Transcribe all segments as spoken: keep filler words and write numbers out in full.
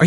Are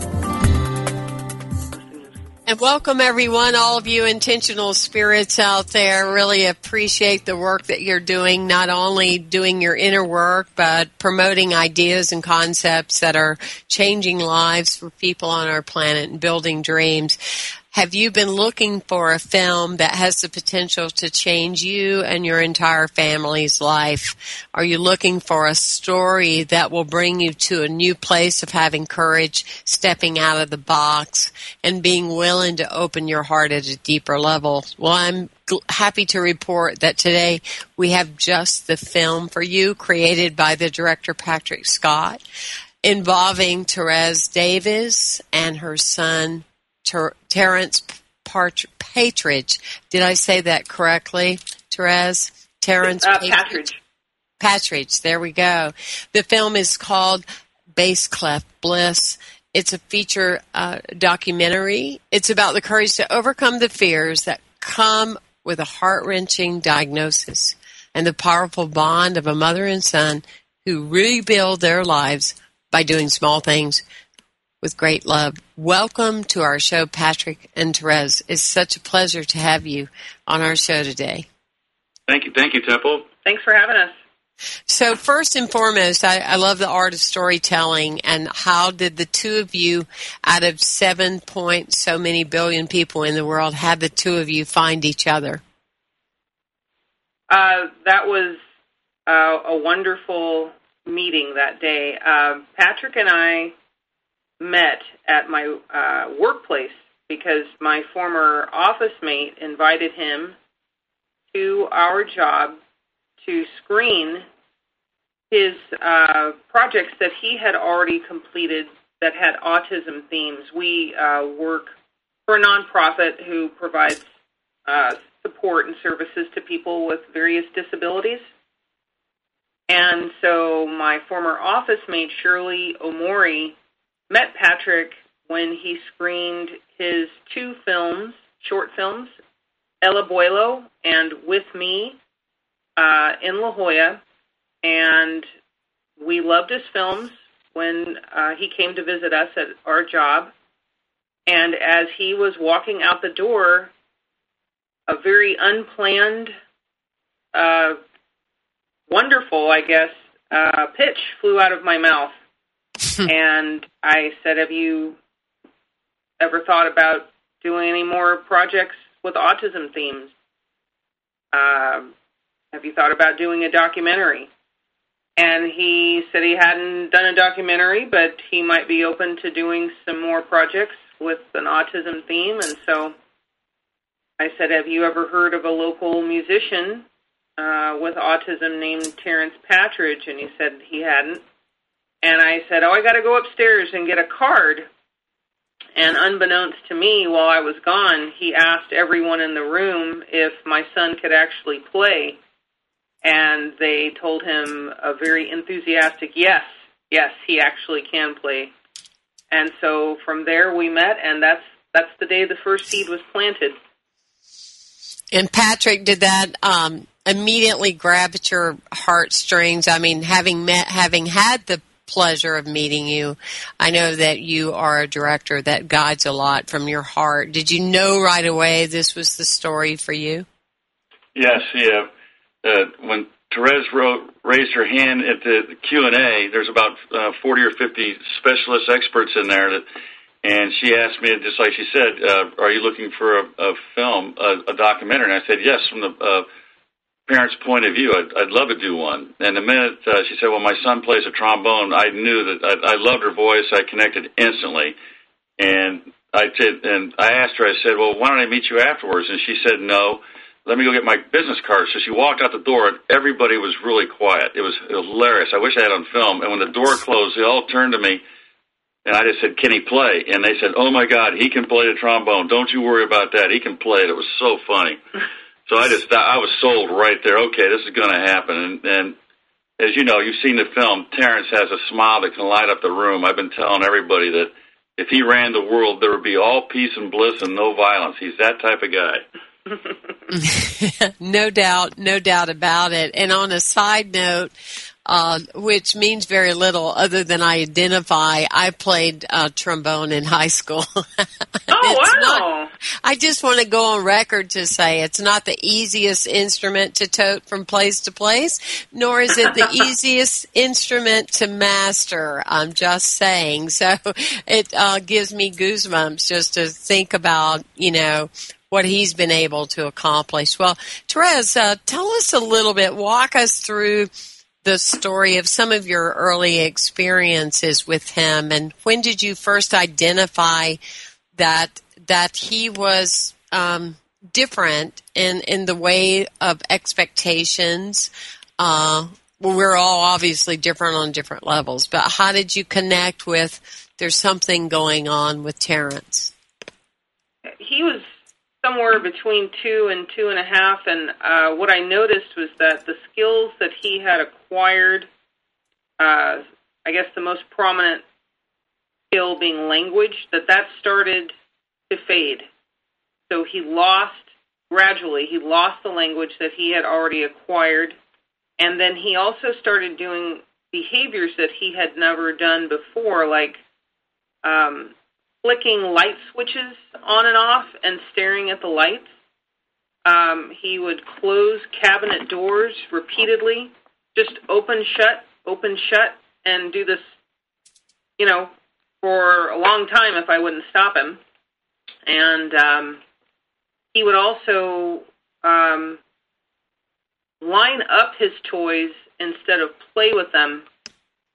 And welcome, everyone, all of you intentional spirits out there. Really appreciate the work that you're doing, not only doing your inner work, but promoting ideas and concepts that are changing lives for people on our planet and building dreams. Have you been looking for a film that has the potential to change you and your entire family's life? Are you looking for a story that will bring you to a new place of having courage, stepping out of the box, and being willing to open your heart at a deeper level? Well, I'm happy to report that today we have just the film for you, created by the director Patrick Scott, involving Therese Davis and her son, Ter- Terrence Partridge. Did I say that correctly, Therese? Terrence uh, Partridge. Partridge. There we go. The film is called Bass Clef Bliss. It's a feature uh, documentary. It's about the courage to overcome the fears that come with a heart-wrenching diagnosis and the powerful bond of a mother and son who rebuild their lives by doing small things with great love. Welcome to our show, Patrick and Therese. It's such a pleasure to have you on our show today. Thank you. Thank you, Temple. Thanks for having us. So first and foremost, I, I love the art of storytelling. And how did the two of you, out of seven point so many billion people in the world, how did the two of you find each other? Uh, that was uh, a wonderful meeting that day. Uh, Patrick and I met at my uh, workplace because my former office mate invited him to our job to screen his uh, projects that he had already completed that had autism themes. We uh, work for a nonprofit who provides uh, support and services to people with various disabilities. And so my former office mate, Shirley Omori, met Patrick when he screened his two films, short films, El Abuelo and With Me, uh, in La Jolla, and we loved his films when uh, he came to visit us at our job. And as he was walking out the door, a very unplanned, uh, wonderful, I guess, uh, pitch flew out of my mouth. And I said, have you ever thought about doing any more projects with autism themes? Uh, have you thought about doing a documentary? And he said he hadn't done a documentary, but he might be open to doing some more projects with an autism theme. And so I said, have you ever heard of a local musician uh, with autism named Terrence Partridge? And he said he hadn't. And I said, oh, I got to go upstairs and get a card. And unbeknownst to me, while I was gone, he asked everyone in the room if my son could actually play. and they told him a very enthusiastic yes, yes, he actually can play. And so from there we met, and that's that's the day the first seed was planted. And Patrick, did that um, immediately grab at your heartstrings? I mean, having met, having had the pleasure of meeting you, I know that you are a director that guides a lot from your heart. Did you know right away this was the story for you? Yes, yeah. Uh, when Therese wrote, raised her hand at the Q and A, there's about uh, forty or fifty specialist experts in there, that, and she asked me, just like she said, uh, are you looking for a, a film, a, a documentary? And I said, yes, from the uh, parents' point of view, I'd, I'd love to do one. And the minute uh, she said, well, my son plays a trombone, I knew that I, I loved her voice. I connected instantly. And I, did, and I asked her, I said, well, why don't I meet you afterwards? And she said, no. Let me go get my business card. So she walked out the door, and everybody was really quiet. It was, it was hilarious. I wish I had it on film. And when the door closed, they all turned to me, and I just said, can he play? And they said, oh, my God, he can play the trombone. Don't you worry about that. He can play it. It was so funny. So I just I was sold right there. Okay, this is going to happen. And, and as you know, you've seen the film, Terrence has a smile that can light up the room. I've been telling everybody that if he ran the world, there would be all peace and bliss and no violence. He's that type of guy. No doubt, no doubt about it. And on a side note, uh, which means very little other than I identify, I played uh, trombone in high school. Oh, wow. Not, I just want to go on record to say it's not the easiest instrument to tote from place to place, nor is it the easiest instrument to master. I'm just saying. So it uh, gives me goosebumps just to think about, you know, what he's been able to accomplish. Well, Therese, uh, tell us a little bit, walk us through the story of some of your early experiences with him, and when did you first identify that that he was um, different in, in the way of expectations? Uh, well, we're all obviously different on different levels, but how did you connect with there's something going on with Terrence? He was somewhere between two and two and a half, and uh, what I noticed was that the skills that he had acquired, uh, I guess the most prominent skill being language, that that started to fade. So he lost, gradually, he lost the language that he had already acquired, and then he also started doing behaviors that he had never done before, like um flicking light switches on and off and staring at the lights. Um, he would close cabinet doors repeatedly, just open, shut, open, shut, and do this, you know, for a long time if I wouldn't stop him. And um, he would also um, line up his toys instead of play with them,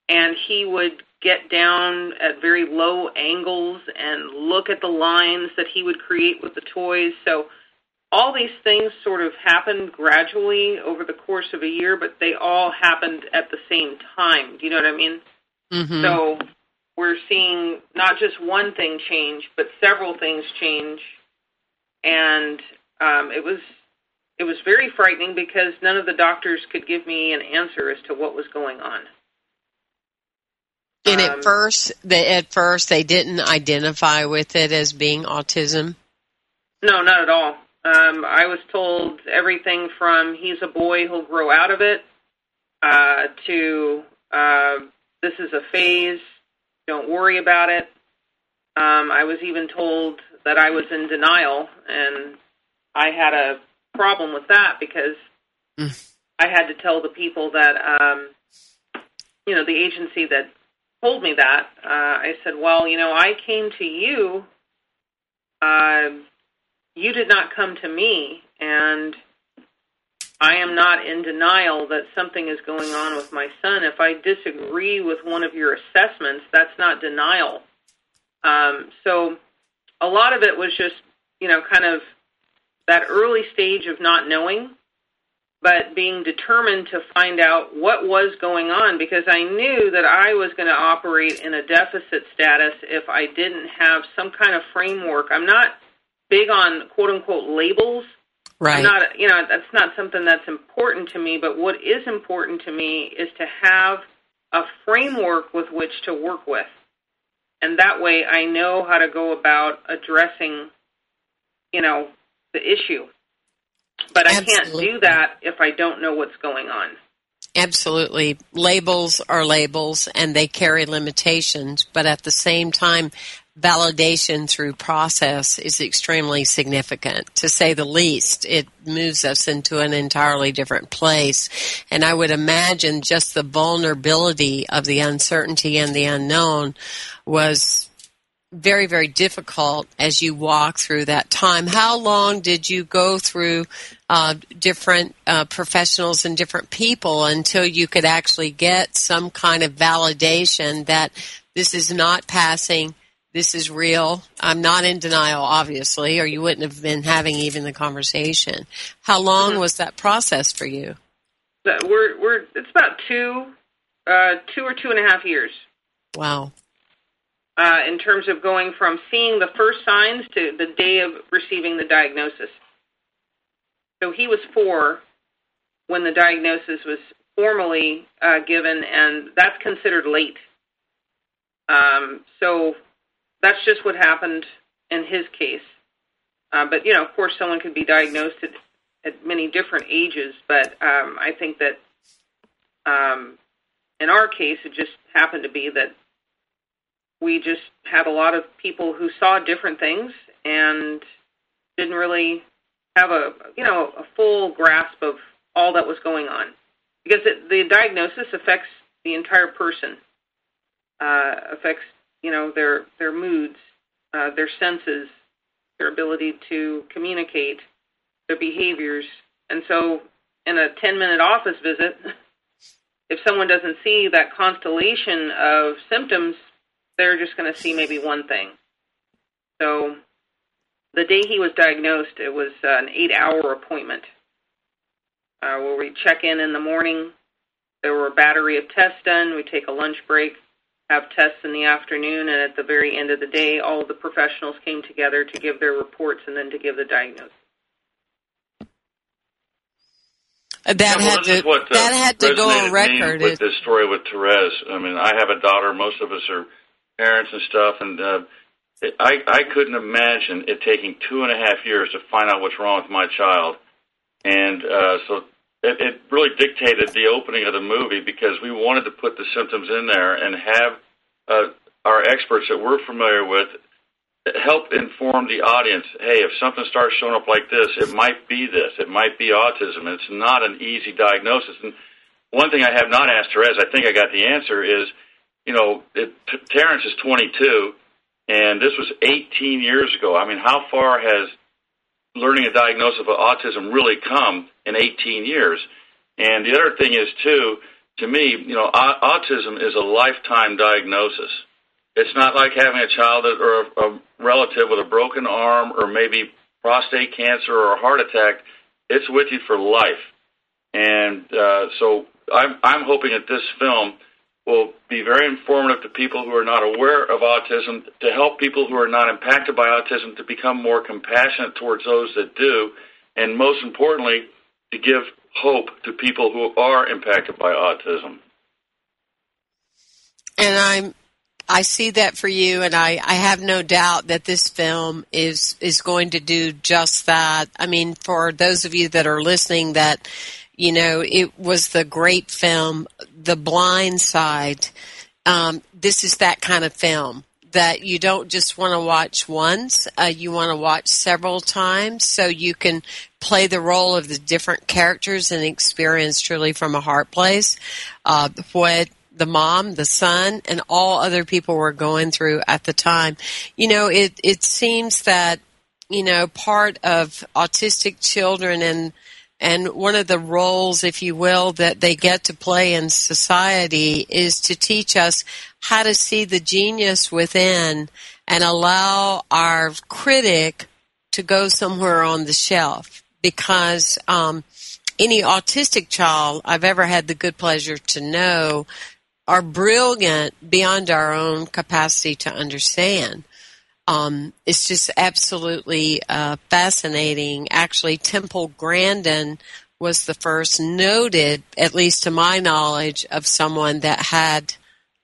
and he would get down at very low angles and look at the lines that he would create with the toys. So all these things sort of happened gradually over the course of a year, but they all happened at the same time. Do you know what I mean? Mm-hmm. So we're seeing not just one thing change, but several things change. And um, it was it was very frightening because none of the doctors could give me an answer as to what was going on. And at first, they, at first, they didn't identify with it as being autism? No, not at all. Um, I was told everything from he's a boy, he'll grow out of it, uh, to uh, this is a phase, don't worry about it. Um, I was even told that I was in denial, and I had a problem with that because mm. I had to tell the people that, um, you know, the agency that told me that, uh, I said, well, you know, I came to you, uh, you did not come to me, and I am not in denial that something is going on with my son. If I disagree with one of your assessments, that's not denial. Um, so a lot of it was just, you know, kind of that early stage of not knowing, but being determined to find out what was going on, because I knew that I was going to operate in a deficit status if I didn't have some kind of framework. I'm not big on, quote-unquote, labels, Right. I'm not, you know, that's not something that's important to me, but what is important to me is to have a framework with which to work with. And that way I know how to go about addressing, you know, the issue. But I Absolutely. Can't do that if I don't know what's going on. Absolutely. Labels are labels, and they carry limitations. But at the same time, validation through process is extremely significant, to say the least. It moves us into an entirely different place. And I would imagine just the vulnerability of the uncertainty and the unknown was very, very difficult as you walk through that time. How long did you go through uh, different uh, professionals and different people until you could actually get some kind of validation that this is not passing, this is real? I'm not in denial, obviously, or you wouldn't have been having even the conversation. How long mm-hmm. was that process for you? We're, we're, it's about two, uh, two or two and a half years. Wow. Uh, in terms of going from seeing the first signs to the day of receiving the diagnosis. So he was four when the diagnosis was formally uh, given, and that's considered late. Um, so that's just what happened in his case. Uh, but, you know, of course, someone could be diagnosed at, at many different ages, but um, I think that um, in our case, it just happened to be that we just had a lot of people who saw different things and didn't really have a, you know, a full grasp of all that was going on. Because it, the diagnosis affects the entire person, uh, affects, you know, their their moods, uh, their senses, their ability to communicate, their behaviors. And so in a ten-minute office visit, if someone doesn't see that constellation of symptoms, they're just going to see maybe one thing. So the day he was diagnosed, it was uh, an eight-hour appointment uh, where we check in in the morning. There were a battery of tests done. We take a lunch break, have tests in the afternoon, and at the very end of the day, all of the professionals came together to give their reports and then to give the diagnosis. That yeah, well, had to what, uh, that had to go on record. With this story with Therese, I mean, I have a daughter. Most of us are parents and stuff, and uh, it, I I couldn't imagine it taking two and a half years to find out what's wrong with my child, and uh, so it, it really dictated the opening of the movie because we wanted to put the symptoms in there and have uh, our experts that we're familiar with help inform the audience, hey, if something starts showing up like this, it might be this. It might be autism. It's not an easy diagnosis. And one thing I have not asked her, as I think I got the answer, is, you know, it, Terrence is twenty-two, and this was eighteen years ago. I mean, how far has learning a diagnosis of autism really come in eighteen years? And the other thing is, too, to me, you know, autism is a lifetime diagnosis. It's not like having a child or a, a relative with a broken arm or maybe prostate cancer or a heart attack. It's with you for life. And uh, so I'm, I'm hoping that this film will be very informative to people who are not aware of autism, to help people who are not impacted by autism to become more compassionate towards those that do, and most importantly, to give hope to people who are impacted by autism. And I'm... I see that for you, and I, I have no doubt that this film is, is going to do just that. I mean, for those of you that are listening, that, you know, it was the great film, The Blind Side. Um, this is that kind of film that you don't just want to watch once. Uh, you want to watch several times so you can play the role of the different characters and experience truly from a heart place uh, what the mom, the son, and all other people were going through at the time. You know, it, it seems that, you know, part of autistic children and and one of the roles, if you will, that they get to play in society is to teach us how to see the genius within and allow our critic to go somewhere on the shelf. Because um, any autistic child I've ever had the good pleasure to know are brilliant beyond our own capacity to understand. Um, it's just absolutely uh, fascinating. Actually, Temple Grandin was the first noted, at least to my knowledge, of someone that had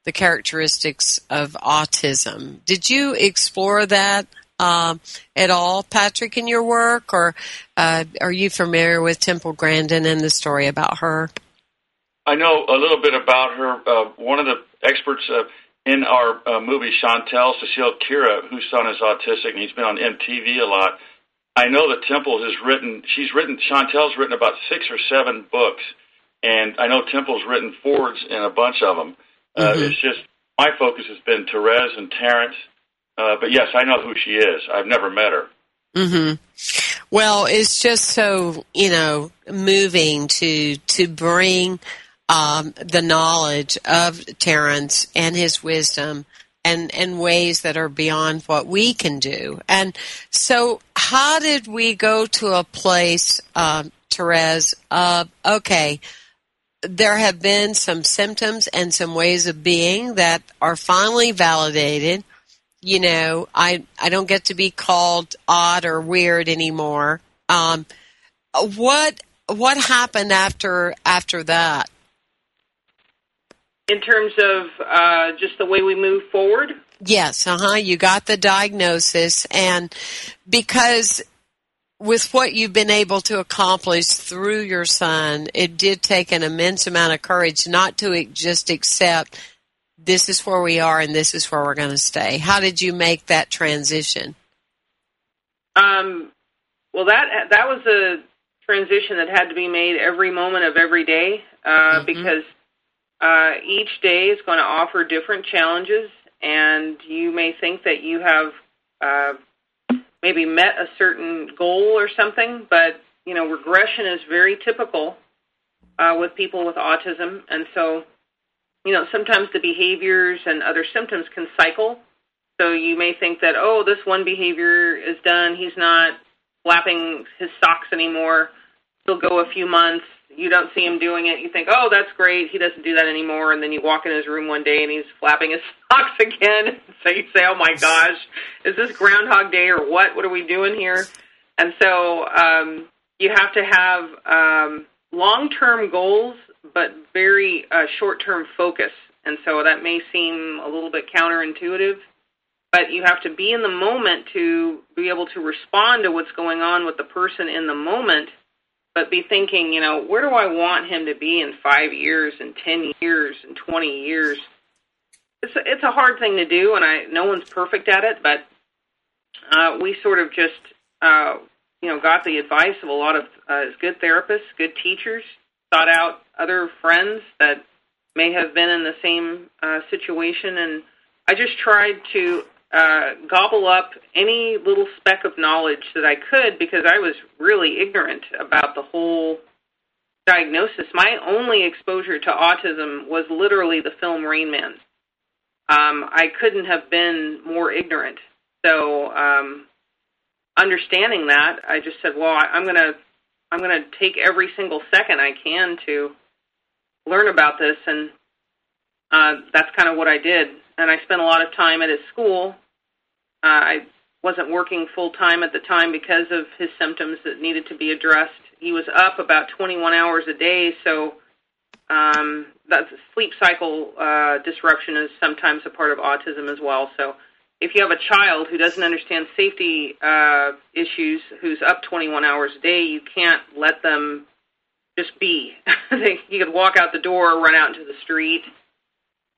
the characteristics of autism. Did you explore that um, at all, Patrick, in your work, or uh, are you familiar with Temple Grandin and the story about her? I know a little bit about her. Uh, one of the experts uh, in our uh, movie, Chantel Cecile Kira, whose son is autistic, and he's been on M T V a lot. I know that Temple has written, she's written, Chantel's written about six or seven books, and I know Temple's written forwards in a bunch of them. Uh, mm-hmm. It's just, my focus has been Therese and Terrence, uh, but yes, I know who she is. I've never met her. Mm-hmm. Well, it's just so, you know, moving to, to bring um, the knowledge of Terrence and his wisdom and, and ways that are beyond what we can do. And so how did we go to a place, uh, Therese, of, okay, there have been some symptoms and some ways of being that are finally validated. You know, I, I don't get to be called odd or weird anymore. Um, what what happened after after that? In terms of uh, just the way we move forward? Yes, uh-huh. You got the diagnosis, and because with what you've been able to accomplish through your son, it did take an immense amount of courage not to just accept this is where we are and this is where we're going to stay. How did you make that transition? Um, well, that that was a transition that had to be made every moment of every day uh, mm-hmm. because uh, each day is going to offer different challenges, and you may think that you have uh, maybe met a certain goal or something, but, you know, regression is very typical uh, with people with autism. And so, you know, sometimes the behaviors and other symptoms can cycle. So you may think that, oh, this one behavior is done. He's not flapping his socks anymore. He'll go a few months. You don't see him doing it. You think, oh, that's great. He doesn't do that anymore. And then you walk in his room one day and he's flapping his socks again. So you say, oh, my gosh, is this Groundhog Day or what? What are we doing here? And so um, you have to have um, long-term goals, but very uh, short-term focus. And so that may seem a little bit counterintuitive, but you have to be in the moment to be able to respond to what's going on with the person in the moment, but be thinking, you know, where do I want him to be in five years and ten years and twenty years? It's a, it's a hard thing to do, and I no one's perfect at it, but uh, we sort of just, uh, you know, got the advice of a lot of uh, good therapists, good teachers, sought out other friends that may have been in the same uh, situation, and I just tried to uh, gobble up any little speck of knowledge that I could because I was really ignorant about the whole diagnosis. My only exposure to autism was literally the film Rain Man. Um, I couldn't have been more ignorant. So um, understanding that, I just said, well, I, I'm going to I'm going to take every single second I can to learn about this, and uh, that's kind of what I did. And I spent a lot of time at his school. Uh, I wasn't working full-time at the time because of his symptoms that needed to be addressed. He was up about twenty-one hours a day, so um, that sleep cycle uh, disruption is sometimes a part of autism as well. So if you have a child who doesn't understand safety uh, issues, who's up twenty-one hours a day, you can't let them just be. You could walk out the door, run out into the street,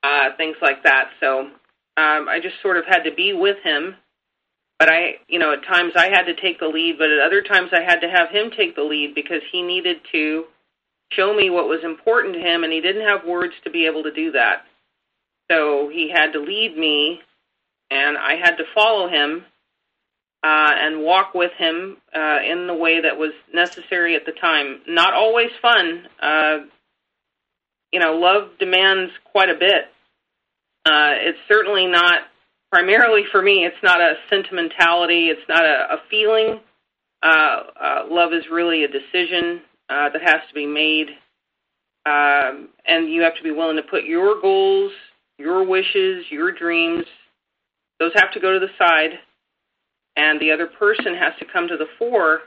uh, things like that. So um, I just sort of had to be with him. But I, you know, at times I had to take the lead, but at other times I had to have him take the lead because he needed to show me what was important to him, and he didn't have words to be able to do that. So he had to lead me. And I had to follow him uh, and walk with him uh, in the way that was necessary at the time. Not always fun. Uh, you know, love demands quite a bit. Uh, it's certainly not, primarily for me, it's not a sentimentality. It's not a, a feeling. Uh, uh, love is really a decision uh, that has to be made. Um, and you have to be willing to put your goals, your wishes, your dreams, those have to go to the side and the other person has to come to the fore.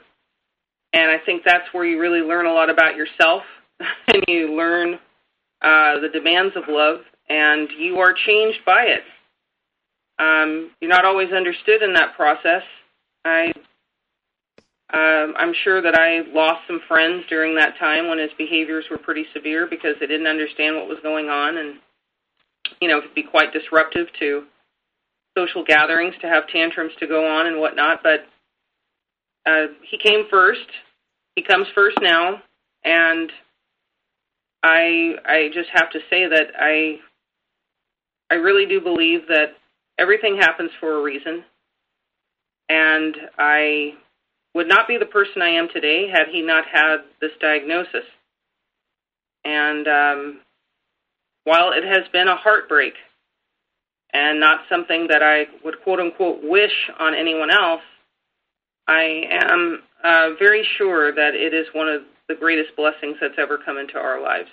And I think that's where you really learn a lot about yourself, and you learn uh, the demands of love, and you are changed by it. Um, you're not always understood in that process. I, um, I'm sure that I lost some friends during that time when his behaviors were pretty severe because they didn't understand what was going on, and, you know, it could be quite disruptive to social gatherings to have tantrums to go on and whatnot, but Uh, he came first. He comes first now, and I I just have to say that I I really do believe that everything happens for a reason, and I would not be the person I am today had he not had this diagnosis. And um, while it has been a heartbreak and not something that I would quote-unquote wish on anyone else, I am uh, very sure that it is one of the greatest blessings that's ever come into our lives.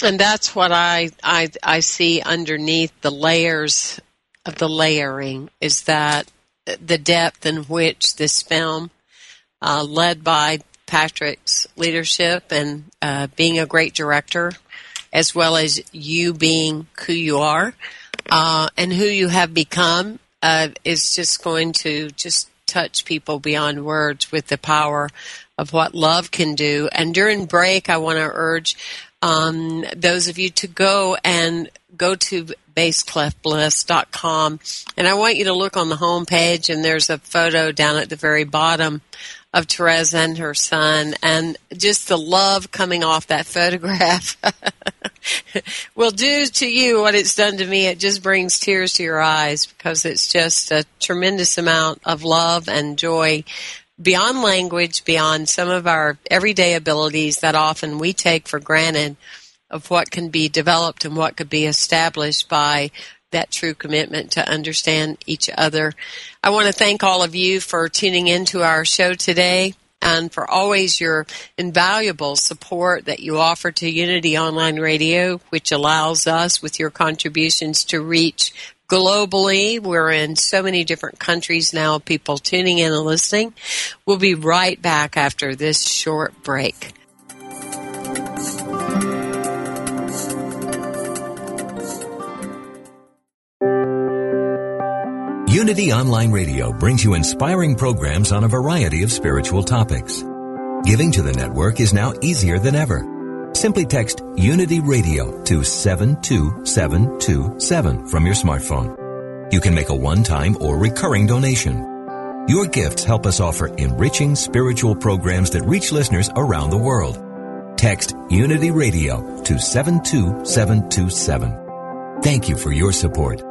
And that's what I, I I see underneath the layers of the layering, is that the depth in which this film, uh, led by Patrick's leadership and uh, being a great director, as well as you being who you are uh, and who you have become, Uh, is just going to just touch people beyond words with the power of what love can do. And during break, I want to urge um, those of you to go and go to bass clef bliss dot com. And I want you to look on the home page, and there's a photo down at the very bottom of Therese and her son, and just the love coming off that photograph will do to you what it's done to me. It just brings tears to your eyes because it's just a tremendous amount of love and joy beyond language, beyond some of our everyday abilities that often we take for granted, of what can be developed and what could be established by that true commitment to understand each other. I want to thank all of you for tuning into our show today and for always your invaluable support that you offer to Unity Online Radio, which allows us with your contributions to reach globally. We're in so many different countries now, people tuning in and listening. We'll be right back after this short break. Unity Online Radio brings you inspiring programs on a variety of spiritual topics. Giving to the network is now easier than ever. Simply text Unity Radio to seven two seven two seven from your smartphone. You can make a one-time or recurring donation. Your gifts help us offer enriching spiritual programs that reach listeners around the world. Text Unity Radio to seven two seven two seven. Thank you for your support.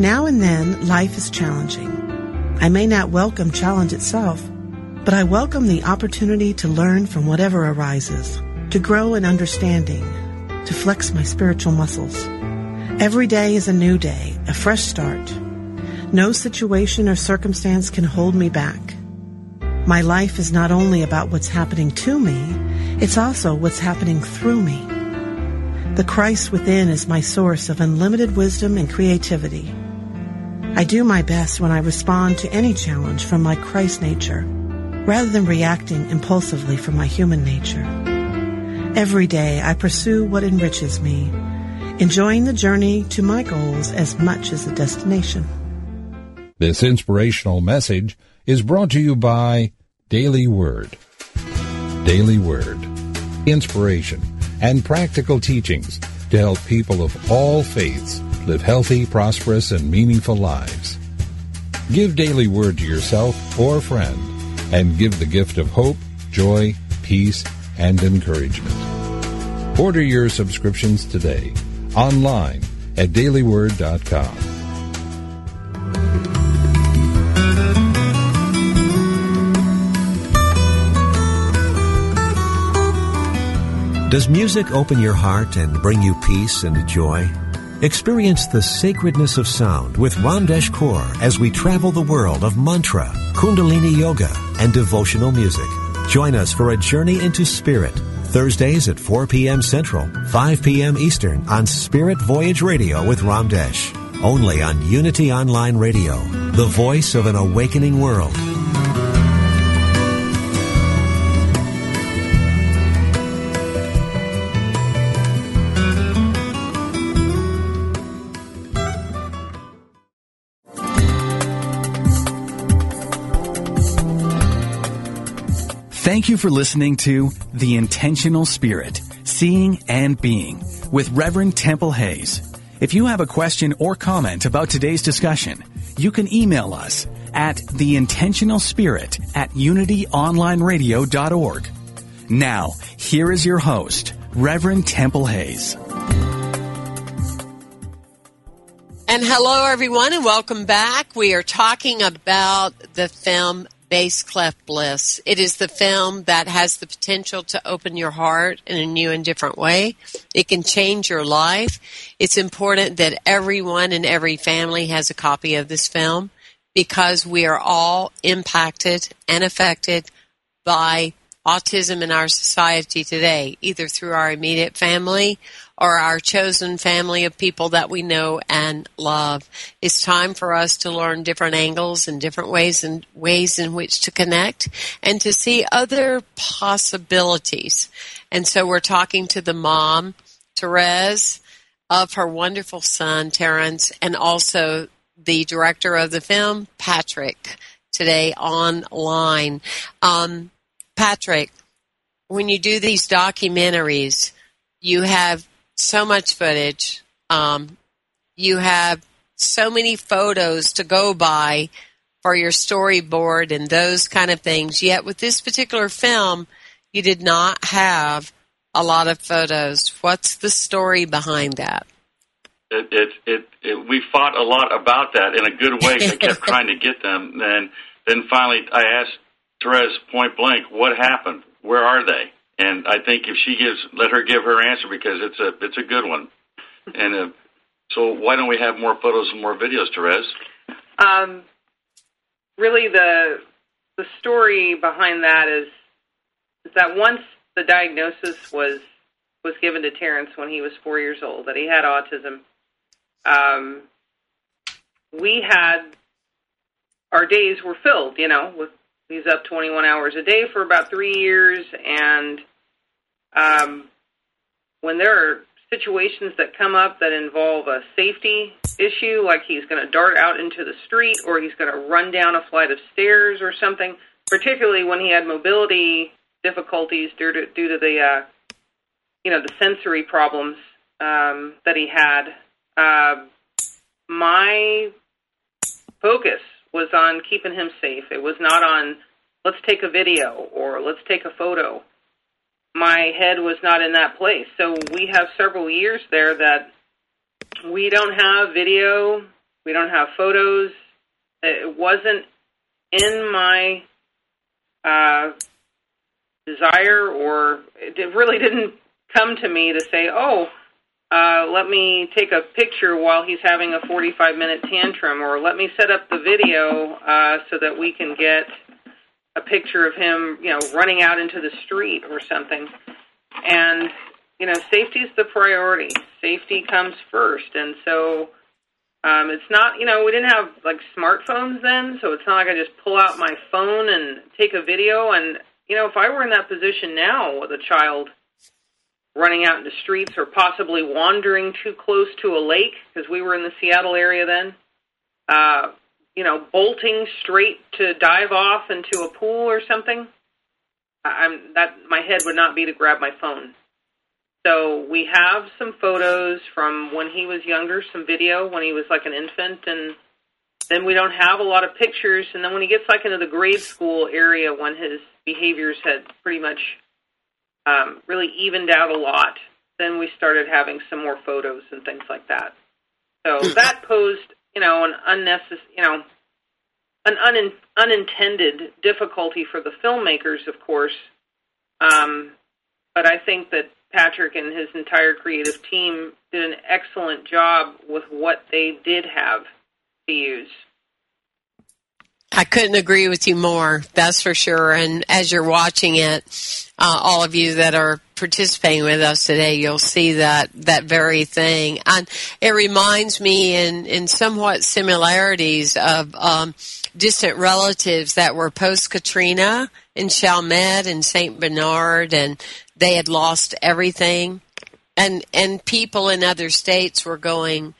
Now and then, life is challenging. I may not welcome challenge itself, but I welcome the opportunity to learn from whatever arises, to grow in understanding, to flex my spiritual muscles. Every day is a new day, a fresh start. No situation or circumstance can hold me back. My life is not only about what's happening to me, it's also what's happening through me. The Christ within is my source of unlimited wisdom and creativity. I do my best when I respond to any challenge from my Christ nature, rather than reacting impulsively from my human nature. Every day I pursue what enriches me, enjoying the journey to my goals as much as the destination. This inspirational message is brought to you by Daily Word. Daily Word. Inspiration and practical teachings to help people of all faiths live healthy, prosperous, and meaningful lives. Give Daily Word to yourself or a friend, and give the gift of hope, joy, peace, and encouragement. Order your subscriptions today, online at daily word dot com. Does music open your heart and bring you peace and joy? Experience the sacredness of sound with Ram Desh Kaur as we travel the world of mantra, kundalini yoga, and devotional music. Join us for a journey into spirit Thursdays at four p.m. Central, five p.m. Eastern on Spirit Voyage Radio with Ram Desh. Only on Unity Online Radio, the voice of an awakening world. Thank you for listening to The Intentional Spirit, Seeing and Being, with Reverend Temple Hayes. If you have a question or comment about today's discussion, you can email us at theintentionalspirit at unityonlineradio.org. Now, here is your host, Reverend Temple Hayes. And hello, everyone, and welcome back. We are talking about the film Bass Clef Bliss. It is the film that has the potential to open your heart in a new and different way. It can change your life. It's important that everyone and every family has a copy of this film because we are all impacted and affected by autism in our society today, either through our immediate family or our chosen family of people that we know and love. It's time for us to learn different angles and different ways and ways in which to connect and to see other possibilities. And so we're talking to the mom, Therese, of her wonderful son, Terrence, and also the director of the film, Patrick, today online. Um, Patrick, when you do these documentaries, you have so much footage. Um, you have so many photos to go by for your storyboard and those kind of things. Yet with this particular film, you did not have a lot of photos. What's the story behind that? It, it, it, it we fought a lot about that in a good way. I kept trying to get them, and then finally I asked Therese point blank, "What happened? Where are they?" And I think if she gives, let her give her answer because it's a it's a good one. And uh, so, why don't we have more photos and more videos, Therese? Um, really, the the story behind that is is that once the diagnosis was was given to Terrence when he was four years old that he had autism, um, we had our days were filled, you know, with he's up twenty-one hours a day for about three years and. Um, when there are situations that come up that involve a safety issue, like he's going to dart out into the street or he's going to run down a flight of stairs or something, particularly when he had mobility difficulties due to, due to the, uh, you know, the sensory problems um, that he had, uh, my focus was on keeping him safe. It was not on, let's take a video or let's take a photo. My head was not in that place. So we have several years there that we don't have video, we don't have photos. It wasn't in my uh, desire or it really didn't come to me to say, oh, uh, let me take a picture while he's having a forty-five minute tantrum or let me set up the video uh, so that we can get a picture of him, you know, running out into the street or something. And, you know, safety is the priority. Safety comes first. And so um, it's not, you know, we didn't have, like, smartphones then, so it's not like I just pull out my phone and take a video. And, you know, if I were in that position now with a child running out in the streets or possibly wandering too close to a lake, because we were in the Seattle area then, uh, you know, bolting straight to dive off into a pool or something, I'm, that my head would not be to grab my phone. So we have some photos from when he was younger, some video when he was like an infant, and then we don't have a lot of pictures. And then when he gets like into the grade school area, when his behaviors had pretty much um, really evened out a lot, then we started having some more photos and things like that. So that posed, you know, an unnecessary, you know, an un- unintended difficulty for the filmmakers, of course. Um, but I think that Patrick and his entire creative team did an excellent job with what they did have to use. I couldn't agree with you more, that's for sure. And as you're watching it, uh, all of you that are participating with us today, you'll see that, that very thing. And it reminds me in, in somewhat similarities of um, distant relatives that were post-Katrina in Chalmette and Saint Bernard, and they had lost everything. And, and people in other states were going,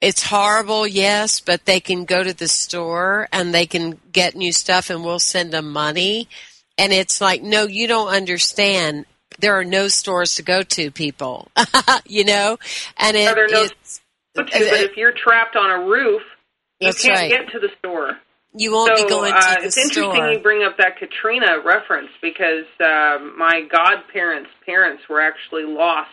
it's horrible, yes, but they can go to the store and they can get new stuff and we'll send them money. And it's like, no, you don't understand. There are no stores to go to, people, you know? And it, no, there are no it's, stores to, but if you're trapped on a roof, you can't right. get to the store. You won't so, be going to uh, the it's store. It's interesting you bring up that Katrina reference because uh, my godparents' parents were actually lost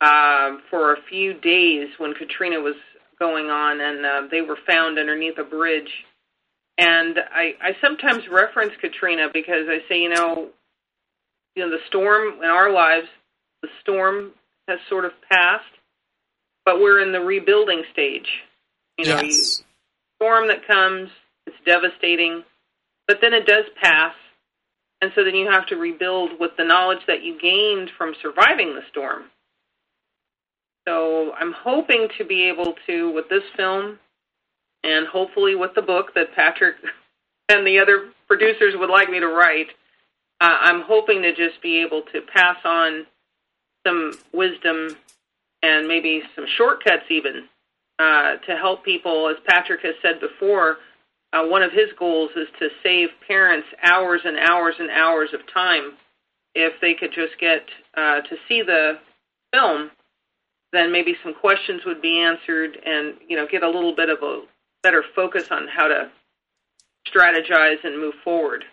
uh, for a few days when Katrina was going on, and uh, they were found underneath a bridge. And I, I sometimes reference Katrina because I say, you know, you know, the storm in our lives, the storm has sort of passed, but we're in the rebuilding stage. You know, yes. you, storm that comes, it's devastating, but then it does pass, and so then you have to rebuild with the knowledge that you gained from surviving the storm. So I'm hoping to be able to, with this film, and hopefully with the book that Patrick and the other producers would like me to write, uh, I'm hoping to just be able to pass on some wisdom and maybe some shortcuts even uh, to help people. As Patrick has said before, uh, one of his goals is to save parents hours and hours and hours of time. If they could just get uh, to see the film, then maybe some questions would be answered and, you know, get a little bit of a better focus on how to strategize and move forward.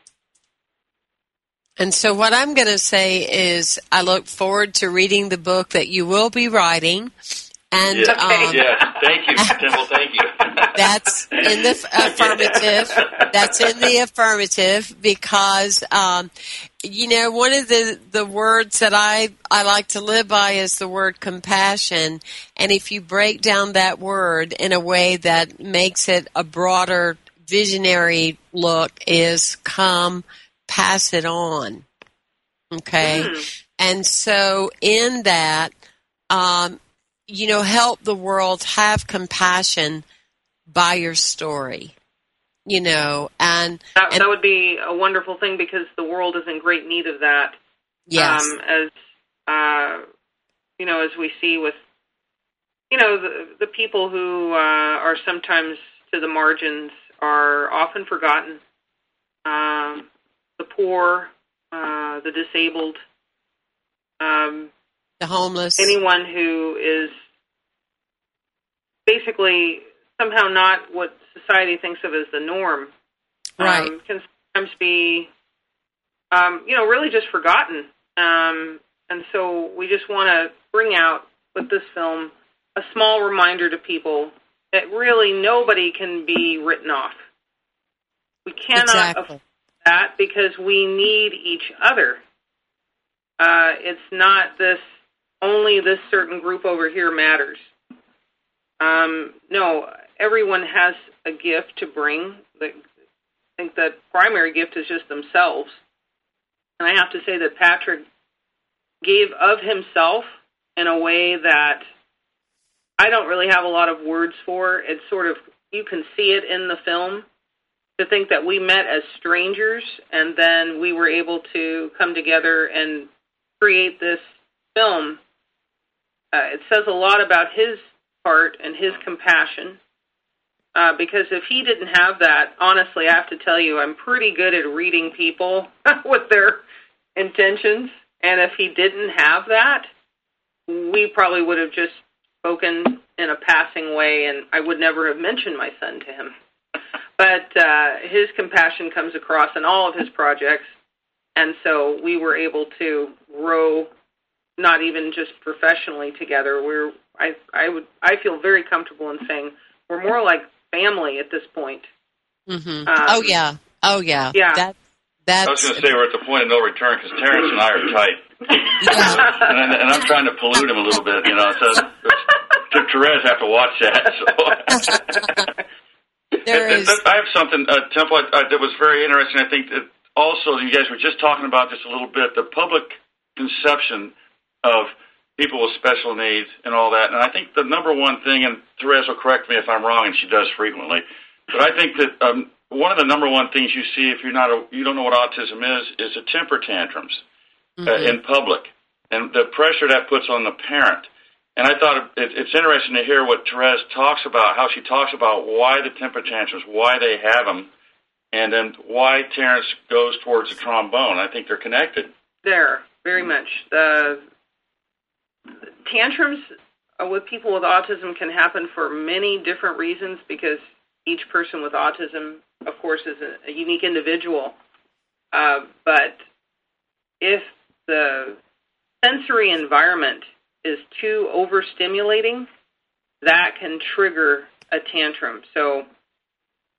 And so what I'm going to say is I look forward to reading the book that you will be writing. And yeah, okay. um, yeah. Thank you, Temple, thank you. That's in the affirmative. That's in the affirmative because, um, you know, one of the, the words that I, I like to live by is the word compassion. And if you break down that word in a way that makes it a broader visionary look is come, pass it on. Okay? Mm. And so in that, um, you know, help the world have compassion by your story, you know, and that, and that would be a wonderful thing because the world is in great need of that. Yes, um, as uh, you know, as we see with you know the, the people who uh, are sometimes to the margins are often forgotten. Um, the poor, uh, the disabled. Um, The homeless. Anyone who is basically somehow not what society thinks of as the norm, right? Um, can sometimes be, um, you know, really just forgotten. Um, and so we just want to bring out with this film a small reminder to people that really nobody can be written off. We cannot exactly. afford that because we need each other. Uh, it's not this. Only this certain group over here matters. Um, no, everyone has a gift to bring. I think the primary gift is just themselves. And I have to say that Patrick gave of himself in a way that I don't really have a lot of words for. It's sort of, you can see it in the film, to think that we met as strangers and then we were able to come together and create this film. Uh, it says a lot about his heart and his compassion, uh, because if he didn't have that, honestly, I have to tell you, I'm pretty good at reading people with their intentions, and if he didn't have that, we probably would have just spoken in a passing way, and I would never have mentioned my son to him. But uh, his compassion comes across in all of his projects, and so we were able to grow. Not even just professionally together. We're I I would I feel very comfortable in saying we're more like family at this point. Mm-hmm. Um, oh yeah, oh yeah, yeah. That, that's I was going to say we're at the point of no return because Terrence and I are tight, yeah. and, I, and I'm trying to pollute him a little bit, you know. So Therese have to watch that. So. there and, is. And, I have something, uh, Temple, uh, that was very interesting. I think that also you guys were just talking about this a little bit. The public conception of people with special needs and all that. And I think the number one thing, and Therese will correct me if I'm wrong, and she does frequently, but I think that um, one of the number one things you see if you're not a, you don't know what autism is, is the temper tantrums mm-hmm. uh, in public and the pressure that puts on the parent. And I thought it, it's interesting to hear what Therese talks about, how she talks about why the temper tantrums, why they have them, and then why Terrence goes towards the trombone. I think they're connected. They're very much. The tantrums with people with autism can happen for many different reasons because each person with autism, of course, is a, a unique individual. Uh, but if the sensory environment is too overstimulating, that can trigger a tantrum. So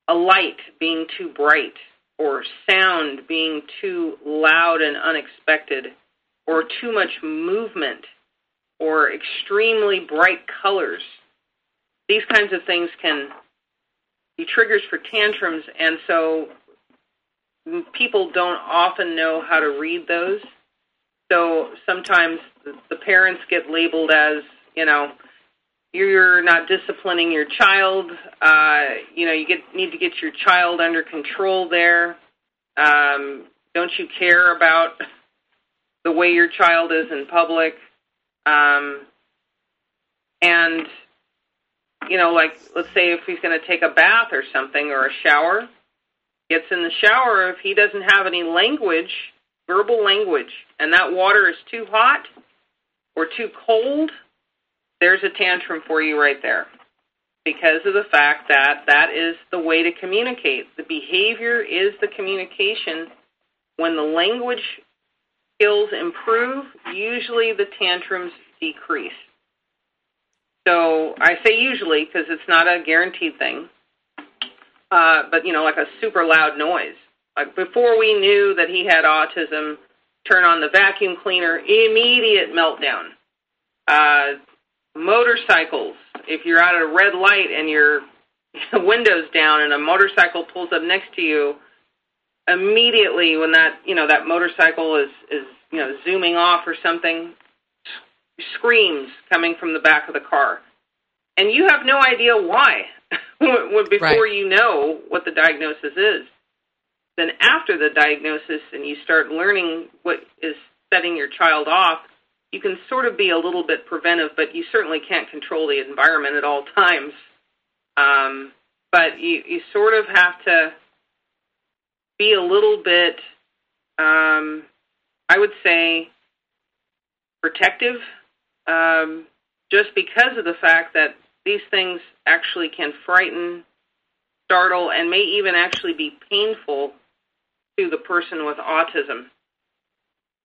a light being too bright or sound being too loud and unexpected or too much movement or extremely bright colors. These kinds of things can be triggers for tantrums, and so people don't often know how to read those. So sometimes the parents get labeled as, you know, you're not disciplining your child. Uh, you know, you get, need to get your child under control there. Um, don't you care about the way your child is in public? Um, and, you know, like, let's say if he's going to take a bath or something or a shower, gets in the shower, if he doesn't have any language, verbal language, and that water is too hot or too cold, there's a tantrum for you right there because of the fact that that is the way to communicate. The behavior is the communication. When the language skills improve, usually the tantrums decrease. So I say usually because it's not a guaranteed thing, uh, but, you know, like a super loud noise. Like before we knew that he had autism, turn on the vacuum cleaner, immediate meltdown. Uh, motorcycles, if you're out at a red light and your window's down and a motorcycle pulls up next to you, immediately when that, you know, that motorcycle is, is you know, zooming off or something, screams coming from the back of the car. And you have no idea why before right. you know what the diagnosis is. Then after the diagnosis and you start learning what is setting your child off, you can sort of be a little bit preventive, but you certainly can't control the environment at all times. Um, but you, you sort of have to be a little bit, um, I would say, protective, um, just because of the fact that these things actually can frighten, startle, and may even actually be painful to the person with autism.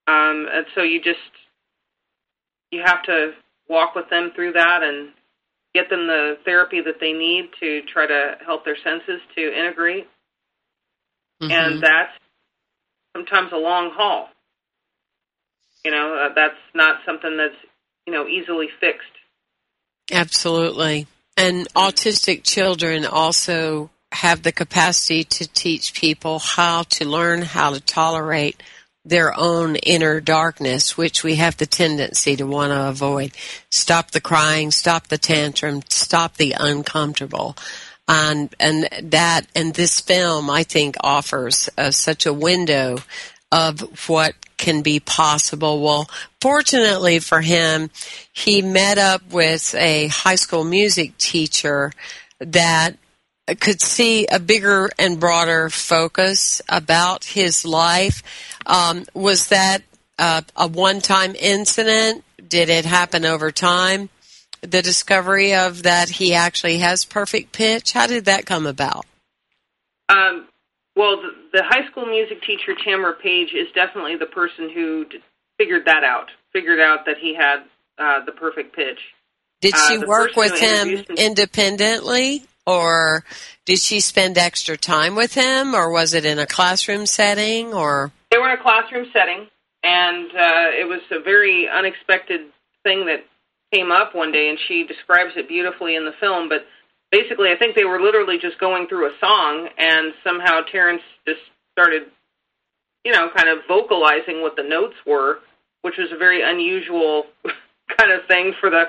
Um, and so you just, you have to walk with them through that and get them the therapy that they need to try to help their senses to integrate. Mm-hmm. And that's sometimes a long haul. You know, uh, that's not something that's, you know, easily fixed. Absolutely. And autistic children also have the capacity to teach people how to learn how to tolerate their own inner darkness, which we have the tendency to want to avoid. Stop the crying, stop the tantrum, stop the uncomfortable. And, and that, and this film, I think, offers uh, such a window of what can be possible. Well, fortunately for him, he met up with a high school music teacher that could see a bigger and broader focus about his life. Um, was that uh, a one-time incident? Did it happen over time? The discovery of that he actually has perfect pitch? How did that come about? Um, well, the, the high school music teacher, Tamara Page, is definitely the person who d- figured that out, figured out that he had uh, the perfect pitch. Did she uh, work with him, him independently, or did she spend extra time with him, or was it in a classroom setting? Or They were in a classroom setting, and uh, it was a very unexpected thing that came up one day, and she describes it beautifully in the film, but basically, I think they were literally just going through a song, and somehow Terrence just started, you know, kind of vocalizing what the notes were, which was a very unusual kind of thing for the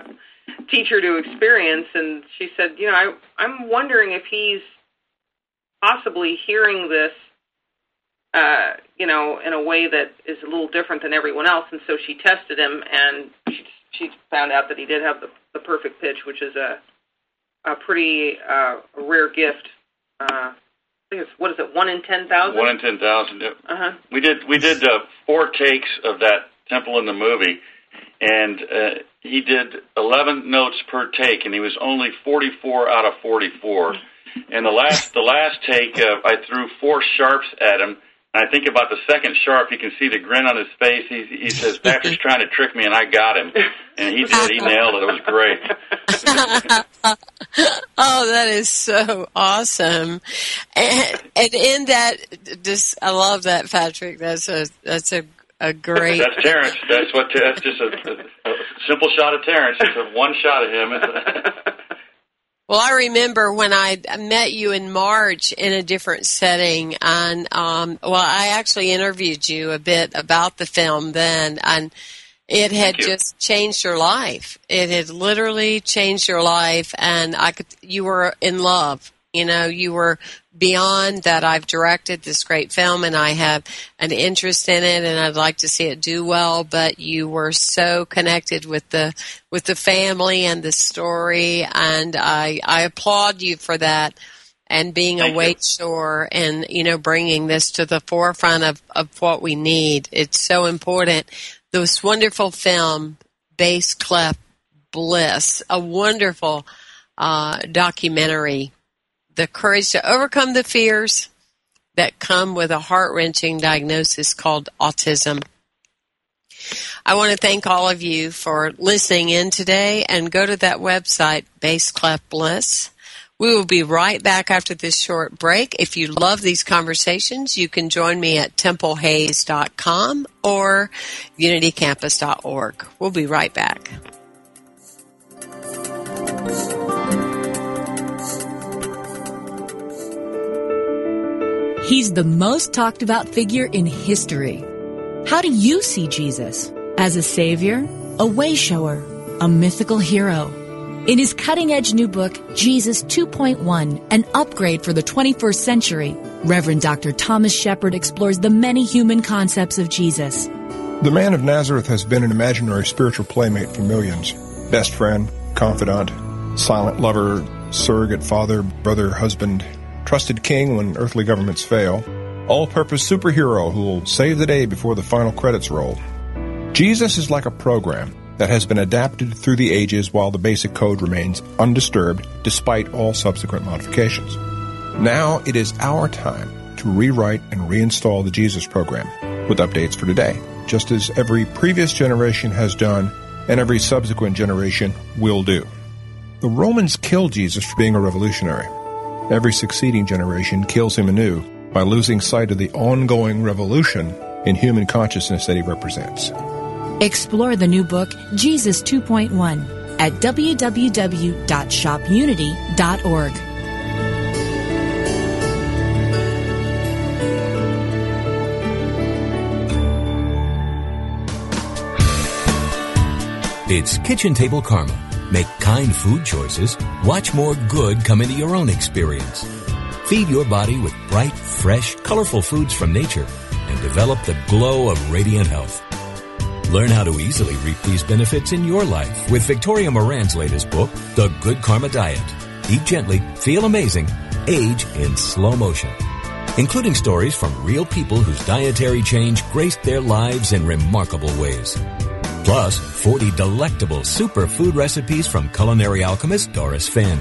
teacher to experience. And she said, you know, I, I'm wondering if he's possibly hearing this, uh, you know, in a way that is a little different than everyone else. And so she tested him, and she, she found out that he did have the, the perfect pitch, which is a a pretty uh, rare gift. Uh, I think it's, what is it, one in ten thousand? One in ten thousand, yeah. Uh-huh. We did, we did uh, four takes of that Temple in the movie, and uh, he did eleven notes per take, and he was only forty-four out of forty-four. And the last the last take, uh, I threw four sharps at him. And I think about the second sharp, you can see the grin on his face. He, he says, Patrick's trying to trick me, and I got him. And he did. He nailed it. It was great. Oh, that is so awesome. And, and in that, just, I love that, Patrick. That's a that's a A great. That's Terrence. That's what. That's just a, a simple shot of Terrence. It's a one shot of him. Well, I remember when I met you in March in a different setting, and um, well, I actually interviewed you a bit about the film then, and it had just changed your life. It had literally changed your life, and I could. You were in love. You know, you were beyond that. I've directed this great film, and I have an interest in it, and I'd like to see it do well. But you were so connected with the with the family and the story, and I I applaud you for that and being a Wake Shore and, you know, bringing this to the forefront of of what we need. It's so important. This wonderful film, Bass Clef Bliss, a wonderful uh, documentary. The courage to overcome the fears that come with a heart-wrenching diagnosis called autism. I want to thank all of you for listening in today, and go to that website, Bass Clef Bliss. We will be right back after this short break. If you love these conversations, you can join me at temple hayes dot com or unity campus dot org. We'll be right back. He's the most talked about figure in history. How do you see Jesus? As a savior, a way shower, a mythical hero? In his cutting-edge new book, Jesus two point one, an upgrade for the twenty-first century, Reverend Doctor Thomas Shepard explores the many human concepts of Jesus. The man of Nazareth has been an imaginary spiritual playmate for millions. Best friend, confidant, silent lover, surrogate father, brother, husband, trusted king when earthly governments fail, all-purpose superhero who will save the day before the final credits roll. Jesus is like a program that has been adapted through the ages while the basic code remains undisturbed despite all subsequent modifications. Now it is our time to rewrite and reinstall the Jesus program with updates for today, just as every previous generation has done and every subsequent generation will do. The Romans killed Jesus for being a revolutionary. Every succeeding generation kills him anew by losing sight of the ongoing revolution in human consciousness that he represents. Explore the new book, Jesus two point one, at w w w dot shop unity dot org. It's Kitchen Table Karma. Make kind food choices. Watch more good come into your own experience. Feed your body with bright, fresh, colorful foods from nature and develop the glow of radiant health. Learn how to easily reap these benefits in your life with Victoria Moran's latest book, The Good Karma Diet. Eat gently, feel amazing, age in slow motion. Including stories from real people whose dietary change graced their lives in remarkable ways. Plus, forty delectable super food recipes from culinary alchemist Doris Finn.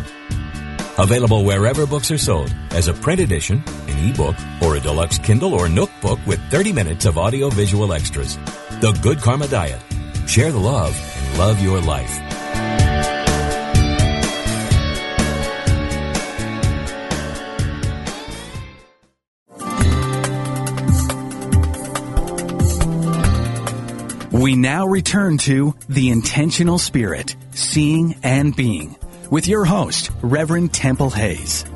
Available wherever books are sold, as a print edition, an ebook, or a deluxe Kindle or Nook book with thirty minutes of audio-visual extras. The Good Karma Diet. Share the love and love your life. We now return to The Intentional Spirit, Seeing and Being, with your host, Reverend Temple Hayes.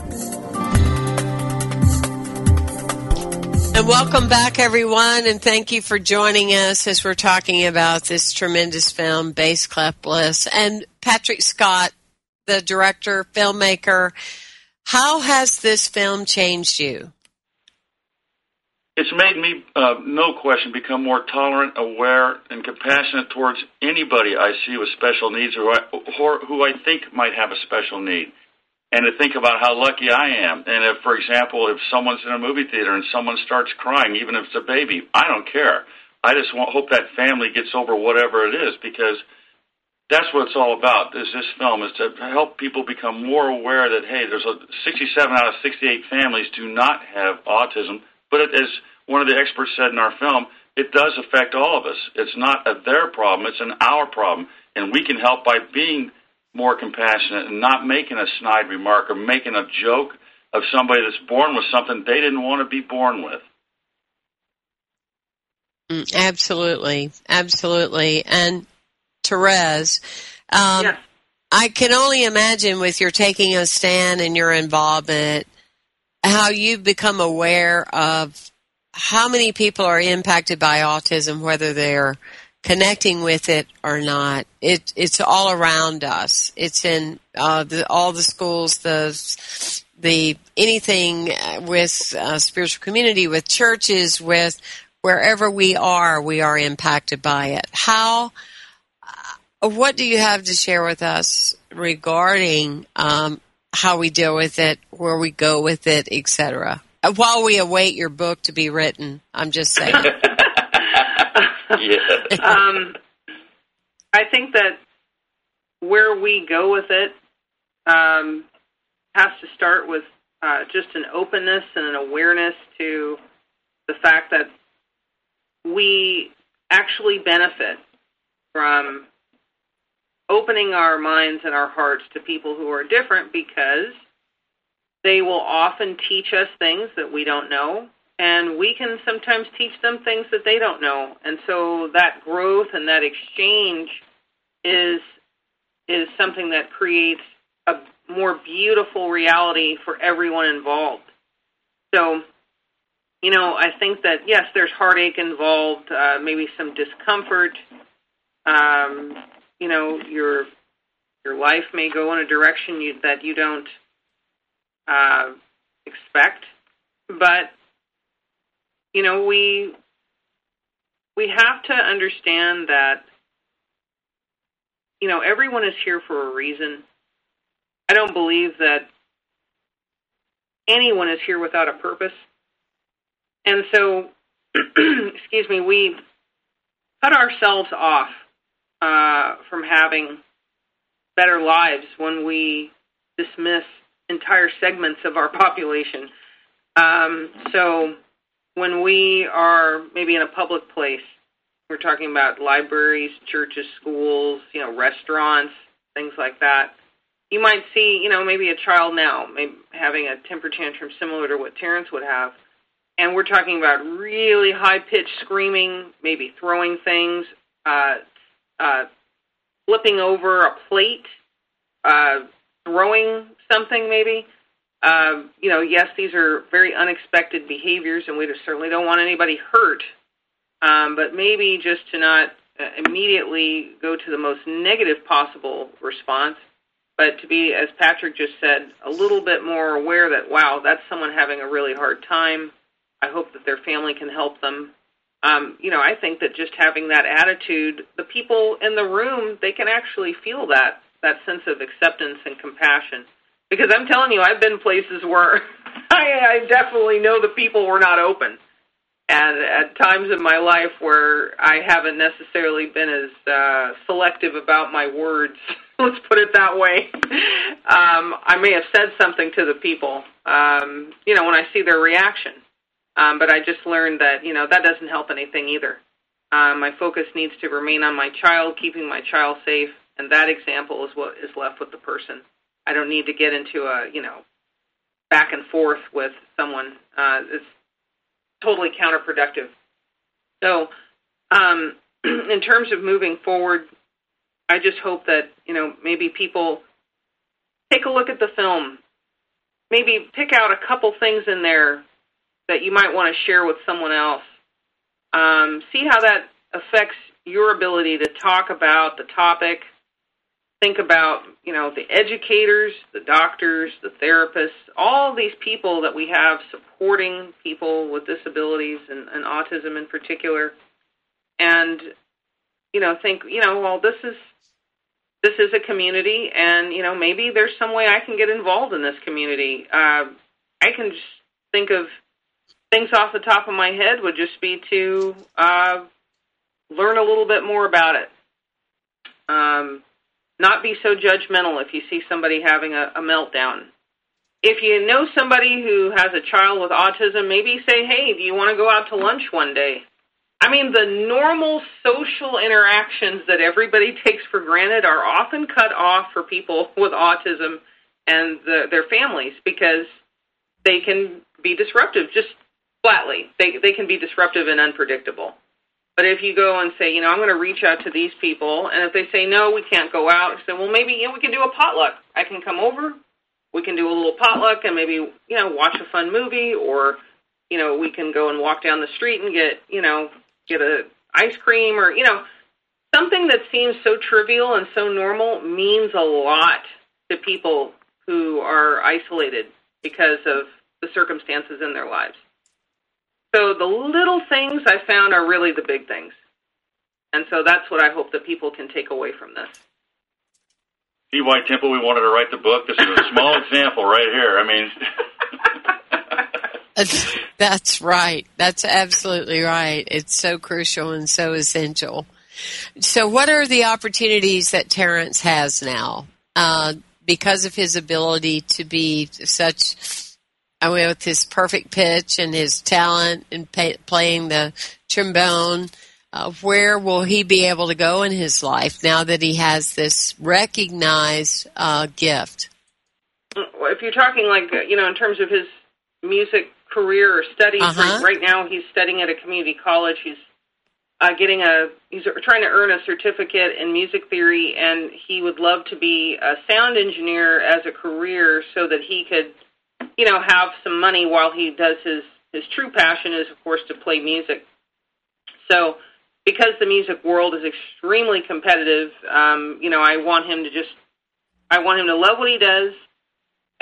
And welcome back, everyone, and thank you for joining us as we're talking about this tremendous film, Bass Clef Bliss. And Patrick Scott, the director, filmmaker, how has this film changed you? It's made me, uh, no question, become more tolerant, aware, and compassionate towards anybody I see with special needs or who I, who I think might have a special need. And to think about how lucky I am. And if, for example, if someone's in a movie theater and someone starts crying, even if it's a baby, I don't care. I just want, hope that family gets over whatever it is, because that's what it's all about, is this film, is to help people become more aware that, hey, there's a sixty-seven out of sixty-eight families do not have autism. But it, as one of the experts said in our film, it does affect all of us. It's not a their problem. It's an our problem. And we can help by being more compassionate and not making a snide remark or making a joke of somebody that's born with something they didn't want to be born with. Absolutely. Absolutely. And Therese, um, yeah. I can only imagine with your taking a stand and your involvement, how you've become aware of how many people are impacted by autism, whether they're connecting with it or not. It, it's all around us. It's in uh, the, all the schools, the the anything with uh, spiritual community, with churches, with wherever we are, we are impacted by it. How? Uh, what do you have to share with us regarding um, how we deal with it, where we go with it, et cetera? While we await your book to be written, I'm just saying. Yeah. um, I think that where we go with it um, has to start with uh, just an openness and an awareness to the fact that we actually benefit from opening our minds and our hearts to people who are different, because they will often teach us things that we don't know. And we can sometimes teach them things that they don't know. And so that growth and that exchange is is something that creates a more beautiful reality for everyone involved. So, you know, I think that, yes, there's heartache involved, uh, maybe some discomfort. Um, you know, your your life may go in a direction you, that you don't uh, expect. But you know, we we have to understand that, you know, everyone is here for a reason. I don't believe that anyone is here without a purpose. And so, excuse me, we cut ourselves off uh, from having better lives when we dismiss entire segments of our population. Um, so... When we are maybe in a public place, we're talking about libraries, churches, schools, you know, restaurants, things like that. You might see, you know, maybe a child now maybe having a temper tantrum similar to what Terrence would have. And we're talking about really high-pitched screaming, maybe throwing things, uh, uh, flipping over a plate, uh, throwing something maybe. Um, you know, yes, these are very unexpected behaviors, and we certainly don't want anybody hurt, um, but maybe just to not immediately go to the most negative possible response, but to be, as Patrick just said, a little bit more aware that, wow, that's someone having a really hard time. I hope that their family can help them. Um, you know, I think that just having that attitude, the people in the room, they can actually feel that, that sense of acceptance and compassion. Because I'm telling you, I've been places where I, I definitely know the people were not open. And at times in my life where I haven't necessarily been as uh, selective about my words, let's put it that way, um, I may have said something to the people, um, you know, when I see their reaction. Um, but I just learned that, you know, that doesn't help anything either. Um, my focus needs to remain on my child, keeping my child safe, and that example is what is left with the person. I don't need to get into a, you know, back and forth with someone. Uh, it's totally counterproductive. So um, in terms of moving forward, I just hope that, you know, maybe people take a look at the film. Maybe pick out a couple things in there that you might want to share with someone else. Um, see how that affects your ability to talk about the topic. Think about, you know, the educators, the doctors, the therapists, all these people that we have supporting people with disabilities and, and autism in particular. And, you know, think, you know, well, this is this is a community, and, you know, maybe there's some way I can get involved in this community. Uh, I can just think of things off the top of my head would just be to uh, learn a little bit more about it. Um, not be so judgmental if you see somebody having a, a meltdown. If you know somebody who has a child with autism, maybe say, hey, do you want to go out to lunch one day? I mean, the normal social interactions that everybody takes for granted are often cut off for people with autism and the, their families because they can be disruptive, just flatly. They they can be disruptive and unpredictable. But if you go and say, you know, I'm going to reach out to these people, and if they say, no, we can't go out, say, well, maybe, you know, we can do a potluck. I can come over, we can do a little potluck and maybe, you know, watch a fun movie, or, you know, we can go and walk down the street and get, you know, get a ice cream, or, you know, something that seems so trivial and so normal means a lot to people who are isolated because of the circumstances in their lives. So the little things I found are really the big things. And so that's what I hope that people can take away from this. T Y. Temple, we wanted to write the book. This is a small example right here. I mean... That's right. That's absolutely right. It's so crucial and so essential. So what are the opportunities that Terrence has now? Uh, because of his ability to be such, I mean, with his perfect pitch and his talent in pay, playing the trombone, uh, where will he be able to go in his life now that he has this recognized uh, gift? If you're talking like, you know, in terms of his music career or studies. Uh-huh. Right, right now he's studying at a community college. He's uh, getting a, he's trying to earn a certificate in music theory, and he would love to be a sound engineer as a career so that he could, you know, have some money while he does his, his true passion is, of course, to play music. So because the music world is extremely competitive, um, you know, I want him to just, I want him to love what he does.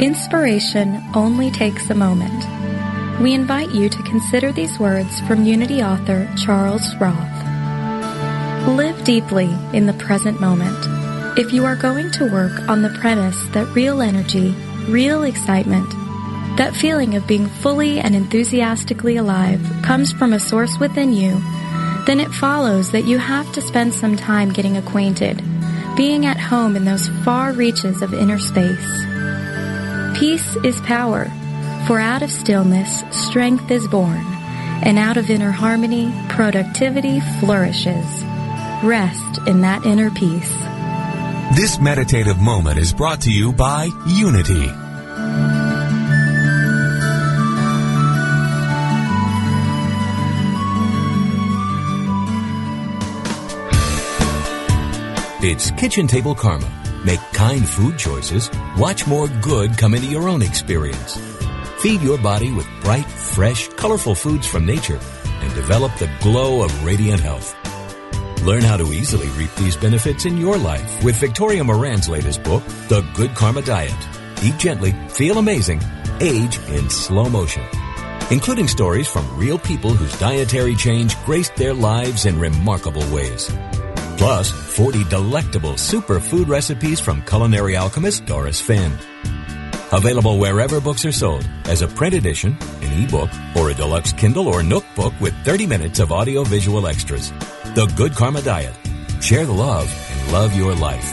Inspiration only takes a moment. We invite you to consider these words from Unity author Charles Roth. Live deeply in the present moment. If you are going to work on the premise that real energy, real excitement, that feeling of being fully and enthusiastically alive comes from a source within you, then it follows that you have to spend some time getting acquainted, being at home in those far reaches of inner space. Peace is power, for out of stillness, strength is born, and out of inner harmony, productivity flourishes. Rest in that inner peace. This meditative moment is brought to you by Unity. It's Kitchen Table Karma. Make kind food choices. Watch more good come into your own experience. Feed your body with bright, fresh, colorful foods from nature and develop the glow of radiant health. Learn how to easily reap these benefits in your life with Victoria Moran's latest book, The Good Karma Diet. Eat gently, feel amazing, age in slow motion. Including stories from real people whose dietary change graced their lives in remarkable ways. Plus, forty delectable superfood recipes from culinary alchemist Doris Finn. Available wherever books are sold, as a print edition, an e-book, or a deluxe Kindle or Nook book with thirty minutes of audio-visual extras. The Good Karma Diet. Share the love and love your life.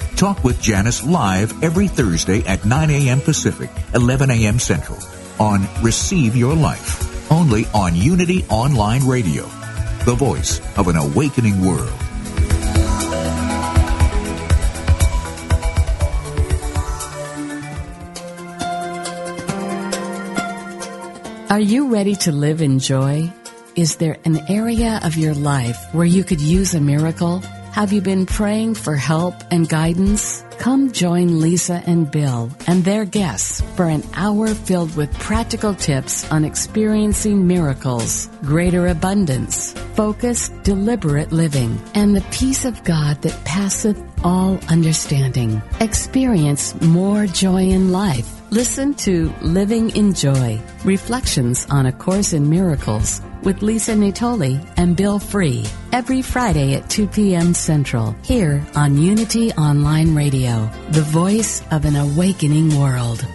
Talk with Janice live every Thursday at nine a.m. Pacific, eleven a.m. Central on Receive Your Life, only on Unity Online Radio, the voice of an awakening world. Are you ready to live in joy? Is there an area of your life where you could use a miracle? Have you been praying for help and guidance? Come join Lisa and Bill and their guests for an hour filled with practical tips on experiencing miracles, greater abundance, focused, deliberate living, and the peace of God that passeth all understanding. Experience more joy in life. Listen to Living in Joy, Reflections on A Course in Miracles with Lisa Natoli and Bill Free every Friday at two p.m. Central here on Unity Online Radio, the voice of an awakening world.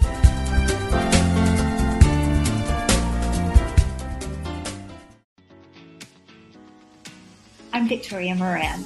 I'm Victoria Moran.